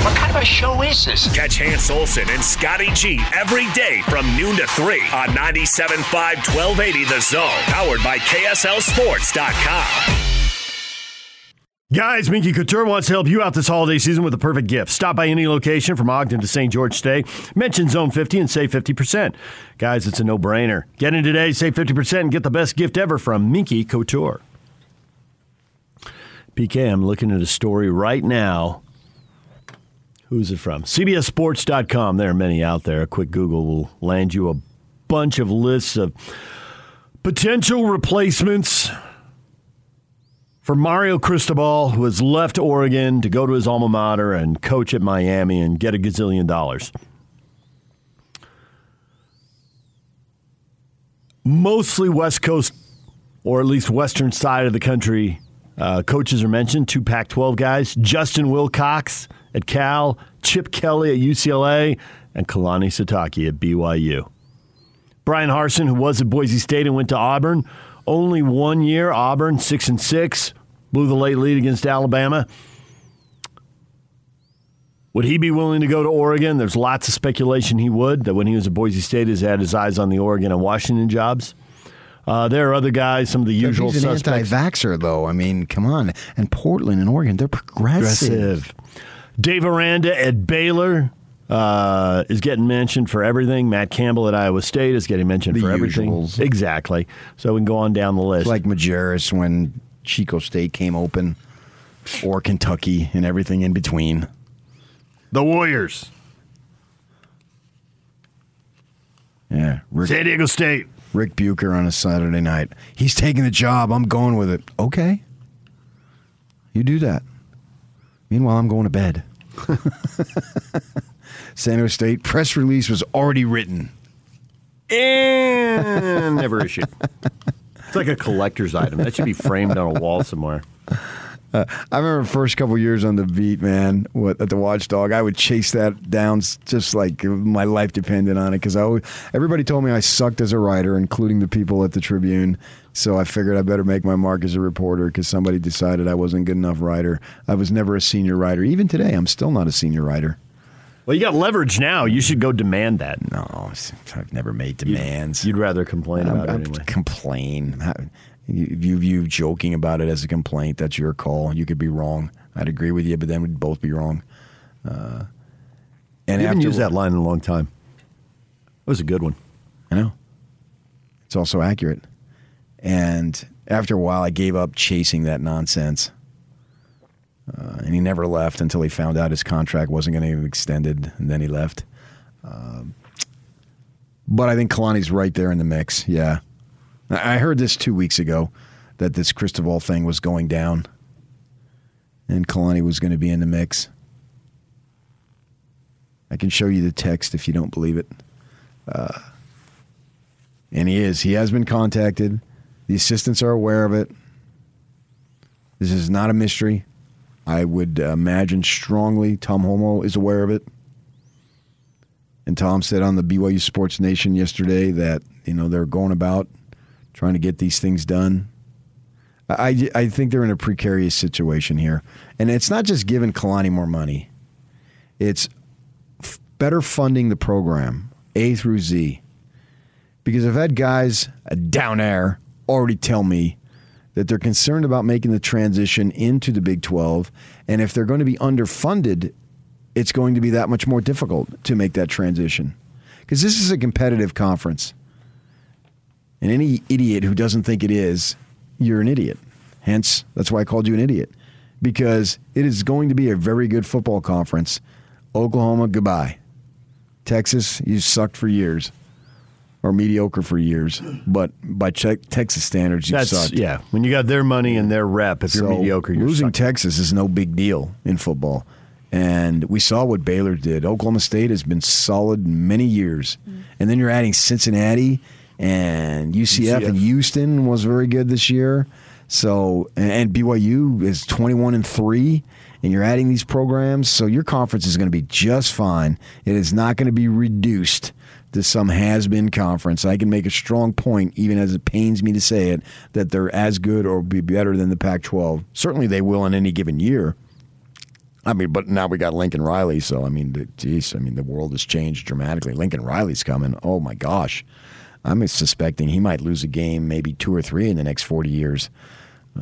What kind of a show is this? Catch Hans Olsen and Scotty G every day from noon to three on ninety-seven point five, twelve eighty The Zone, powered by K S L Sports dot com. Guys, Minky Couture wants to help you out this holiday season with the perfect gift. Stop by any location from Ogden to Saint George today. Mention Zone fifty and save fifty percent. Guys, it's a no-brainer. Get in today, save fifty percent, and get the best gift ever from Minky Couture. P K, I'm looking at a story right now. Who's it from? C B S Sports dot com. There are many out there. A quick Google will land you a bunch of lists of potential replacements for Mario Cristobal, who has left Oregon to go to his alma mater and coach at Miami and get a gazillion dollars. Mostly West Coast, or at least Western side of the country, uh, coaches are mentioned. Two Pac twelve guys, Justin Wilcox at Cal, Chip Kelly at U C L A, and Kalani Sitake at B Y U. Brian Harsin, who was at Boise State and went to Auburn, only one year. Auburn, six and six. Blew the late lead against Alabama. Would he be willing to go to Oregon? There's lots of speculation he would, that when he was at Boise State, he had his eyes on the Oregon and Washington jobs. Uh, there are other guys, some of the usual He's an suspects. Anti-vaxxer, though. I mean, come on. And Portland and Oregon, they're progressive. progressive. Dave Aranda at Baylor uh, is getting mentioned for everything. Matt Campbell at Iowa State is getting mentioned the for everything. Usuals. Exactly. So we can go on down the list. It's like Majerus when Chico State came open, or Kentucky, and everything in between. The Warriors. Yeah. Rick, San Diego State. Rick Bucher on a Saturday night. He's taking the job. I'm going with it. Okay. You do that. Meanwhile, I'm going to bed. San Diego State press release was already written. And never issued. It's like a collector's item. That should be framed on a wall somewhere. Uh, I remember the first couple years on the beat, man, what, at the Watchdog, I would chase that down just like my life depended on it, because I always, everybody told me I sucked as a writer, including the people at the Tribune. So I figured I better make my mark as a reporter because somebody decided I wasn't a good enough writer. I was never a senior writer. Even today, I'm still not a senior writer. Well, you got leverage now. You should go demand that. No, I've never made demands. You'd, you'd rather complain about I, it anyway. Complain. I, you view joking about it as a complaint. That's your call. You could be wrong. I'd agree with you, but then we'd both be wrong. Uh, and you haven't used that line in a long time. It was a good one. I know. It's also accurate. And after a while, I gave up chasing that nonsense. Uh, and he never left until he found out his contract wasn't going to be extended, and then he left. Um, but I think Kalani's right there in the mix, yeah. I heard this two weeks ago, that this Cristobal thing was going down, and Kalani was going to be in the mix. I can show you the text if you don't believe it. Uh, and he is. He has been contacted. The assistants are aware of it. This is not a mystery. I would imagine strongly Tom Homo is aware of it. And Tom said on the B Y U Sports Nation yesterday that, you know, they're going about trying to get these things done. I, I think they're in a precarious situation here. And it's not just giving Kalani more money. It's f- better funding the program, A through Z. Because I've had guys down there already tell me that they're concerned about making the transition into the Big twelve, and if they're going to be underfunded, it's going to be that much more difficult to make that transition. Because this is a competitive conference. And any idiot who doesn't think it is, you're an idiot. Hence, that's why I called you an idiot. Because it is going to be a very good football conference. Oklahoma, goodbye. Texas, you sucked for years. Or mediocre for years, but by Texas standards, you That's, sucked. Yeah, when you got their money and their rep, if so, you're mediocre, you're losing sucked. Texas is no big deal in football, and we saw what Baylor did. Oklahoma State has been solid many years, mm-hmm. and then you're adding Cincinnati and U C F, U C F and Houston was very good this year. So and B Y U is twenty-one and three, and you're adding these programs, so your conference is going to be just fine. It is not going to be reduced to some has-been conference. I can make a strong point, even as it pains me to say it, that they're as good or be better than the Pac twelve. Certainly they will in any given year. I mean, but now we got Lincoln Riley, so, I mean, the, geez, I mean, the world has changed dramatically. Lincoln Riley's coming. Oh, my gosh. I'm suspecting he might lose a game, maybe two or three in the next forty years.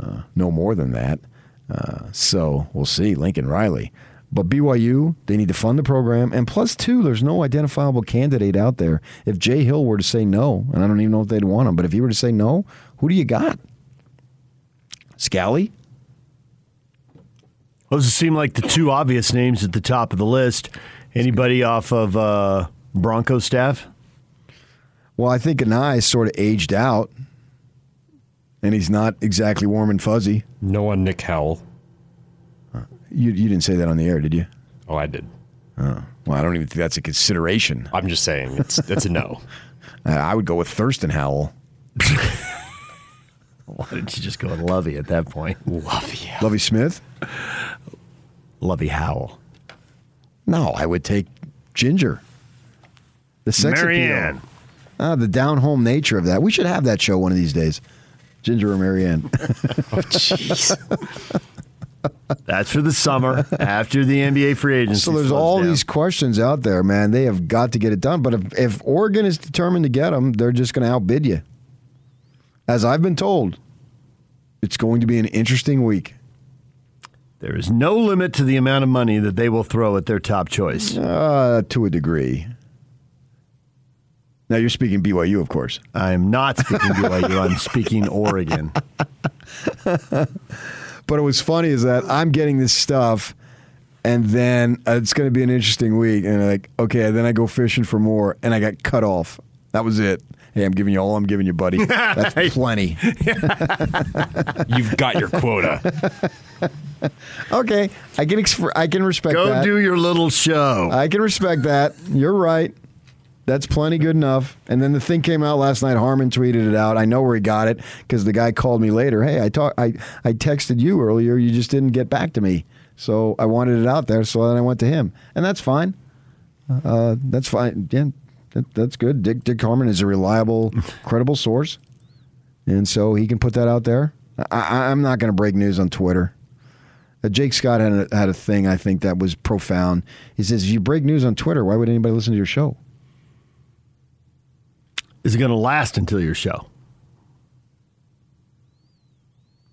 Uh, no more than that. Uh, so we'll see, Lincoln Riley. But B Y U, they need to fund the program. And plus, two, there's no identifiable candidate out there. If Jay Hill were to say no, and I don't even know if they'd want him, but if he were to say no, who do you got? Scally? Those seem like the two obvious names at the top of the list. Anybody off of uh, Bronco staff? Well, I think Anai's sort of aged out, and he's not exactly warm and fuzzy. No one Nick Howell. You you didn't say that on the air, did you? Oh, I did. Oh. Well, I don't even think that's a consideration. I'm just saying it's it's a no. I would go with Thurston Howell. Why didn't you just go with Lovey at that point? Lovey. Lovey Smith? Lovey Howell. No, I would take Ginger. The sex Marianne. Appeal. Ah, the down-home nature of that. We should have that show one of these days. Ginger or Marianne. Oh, jeez. That's for the summer after the N B A free agency. So there's all down. These questions out there, man. They have got to get it done. But if, if Oregon is determined to get them, they're just going to outbid you. As I've been told, it's going to be an interesting week. There is no limit to the amount of money that they will throw at their top choice. Uh, to a degree. Now, you're speaking B Y U, of course. I'm not speaking B Y U. I'm speaking Oregon. But it was funny is that I'm getting this stuff, and then uh, it's going to be an interesting week. And like, okay, then I go fishing for more, and I got cut off. That was it. Hey, I'm giving you all I'm giving you, buddy. That's plenty. You've got your quota. Okay, I can exp- I can respect go that. Go do your little show. I can respect that. You're right. That's plenty good enough. And then the thing came out last night. Harmon tweeted it out. I know where he got it because the guy called me later. Hey, I talk, I I texted you earlier. You just didn't get back to me. So I wanted it out there. So then I went to him. And that's fine. Uh, that's fine. Yeah, that, that's good. Dick, Dick Harmon is a reliable, credible source. And so he can put that out there. I, I'm not going to break news on Twitter. Uh, Jake Scott had a, had a thing, I think, that was profound. He says, if you break news on Twitter, why would anybody listen to your show? Is it going to last until your show?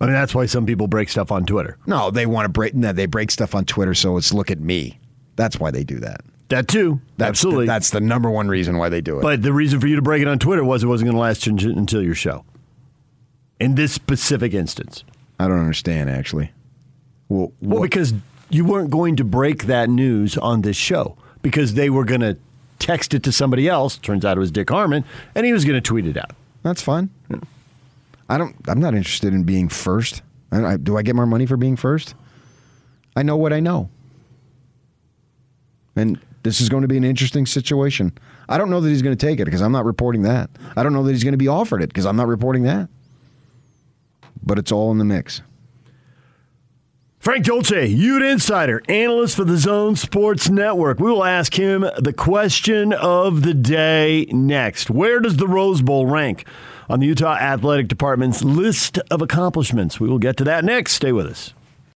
I mean, that's why some people break stuff on Twitter. No, they want to break. No, they break stuff on Twitter, so it's look at me. That's why they do that. That too. That's absolutely. The, that's the number one reason why they do it. But the reason for you to break it on Twitter was it wasn't going to last until your show. In this specific instance. I don't understand, actually. Well, well because you weren't going to break that news on this show because they were going to text it to somebody else. Turns out it was Dick Harmon, and he was going to tweet it out. That's fine. Yeah. I don't. I'm not interested in being first. I, I, do I get more money for being first? I know what I know, and this is going to be an interesting situation. I don't know that he's going to take it because I'm not reporting that. I don't know that he's going to be offered it because I'm not reporting that. But it's all in the mix. Frank Dolce, Ute Insider, analyst for the Zone Sports Network. We will ask him the question of the day next. Where does the Rose Bowl rank on the Utah Athletic Department's list of accomplishments? We will get to that next. Stay with us.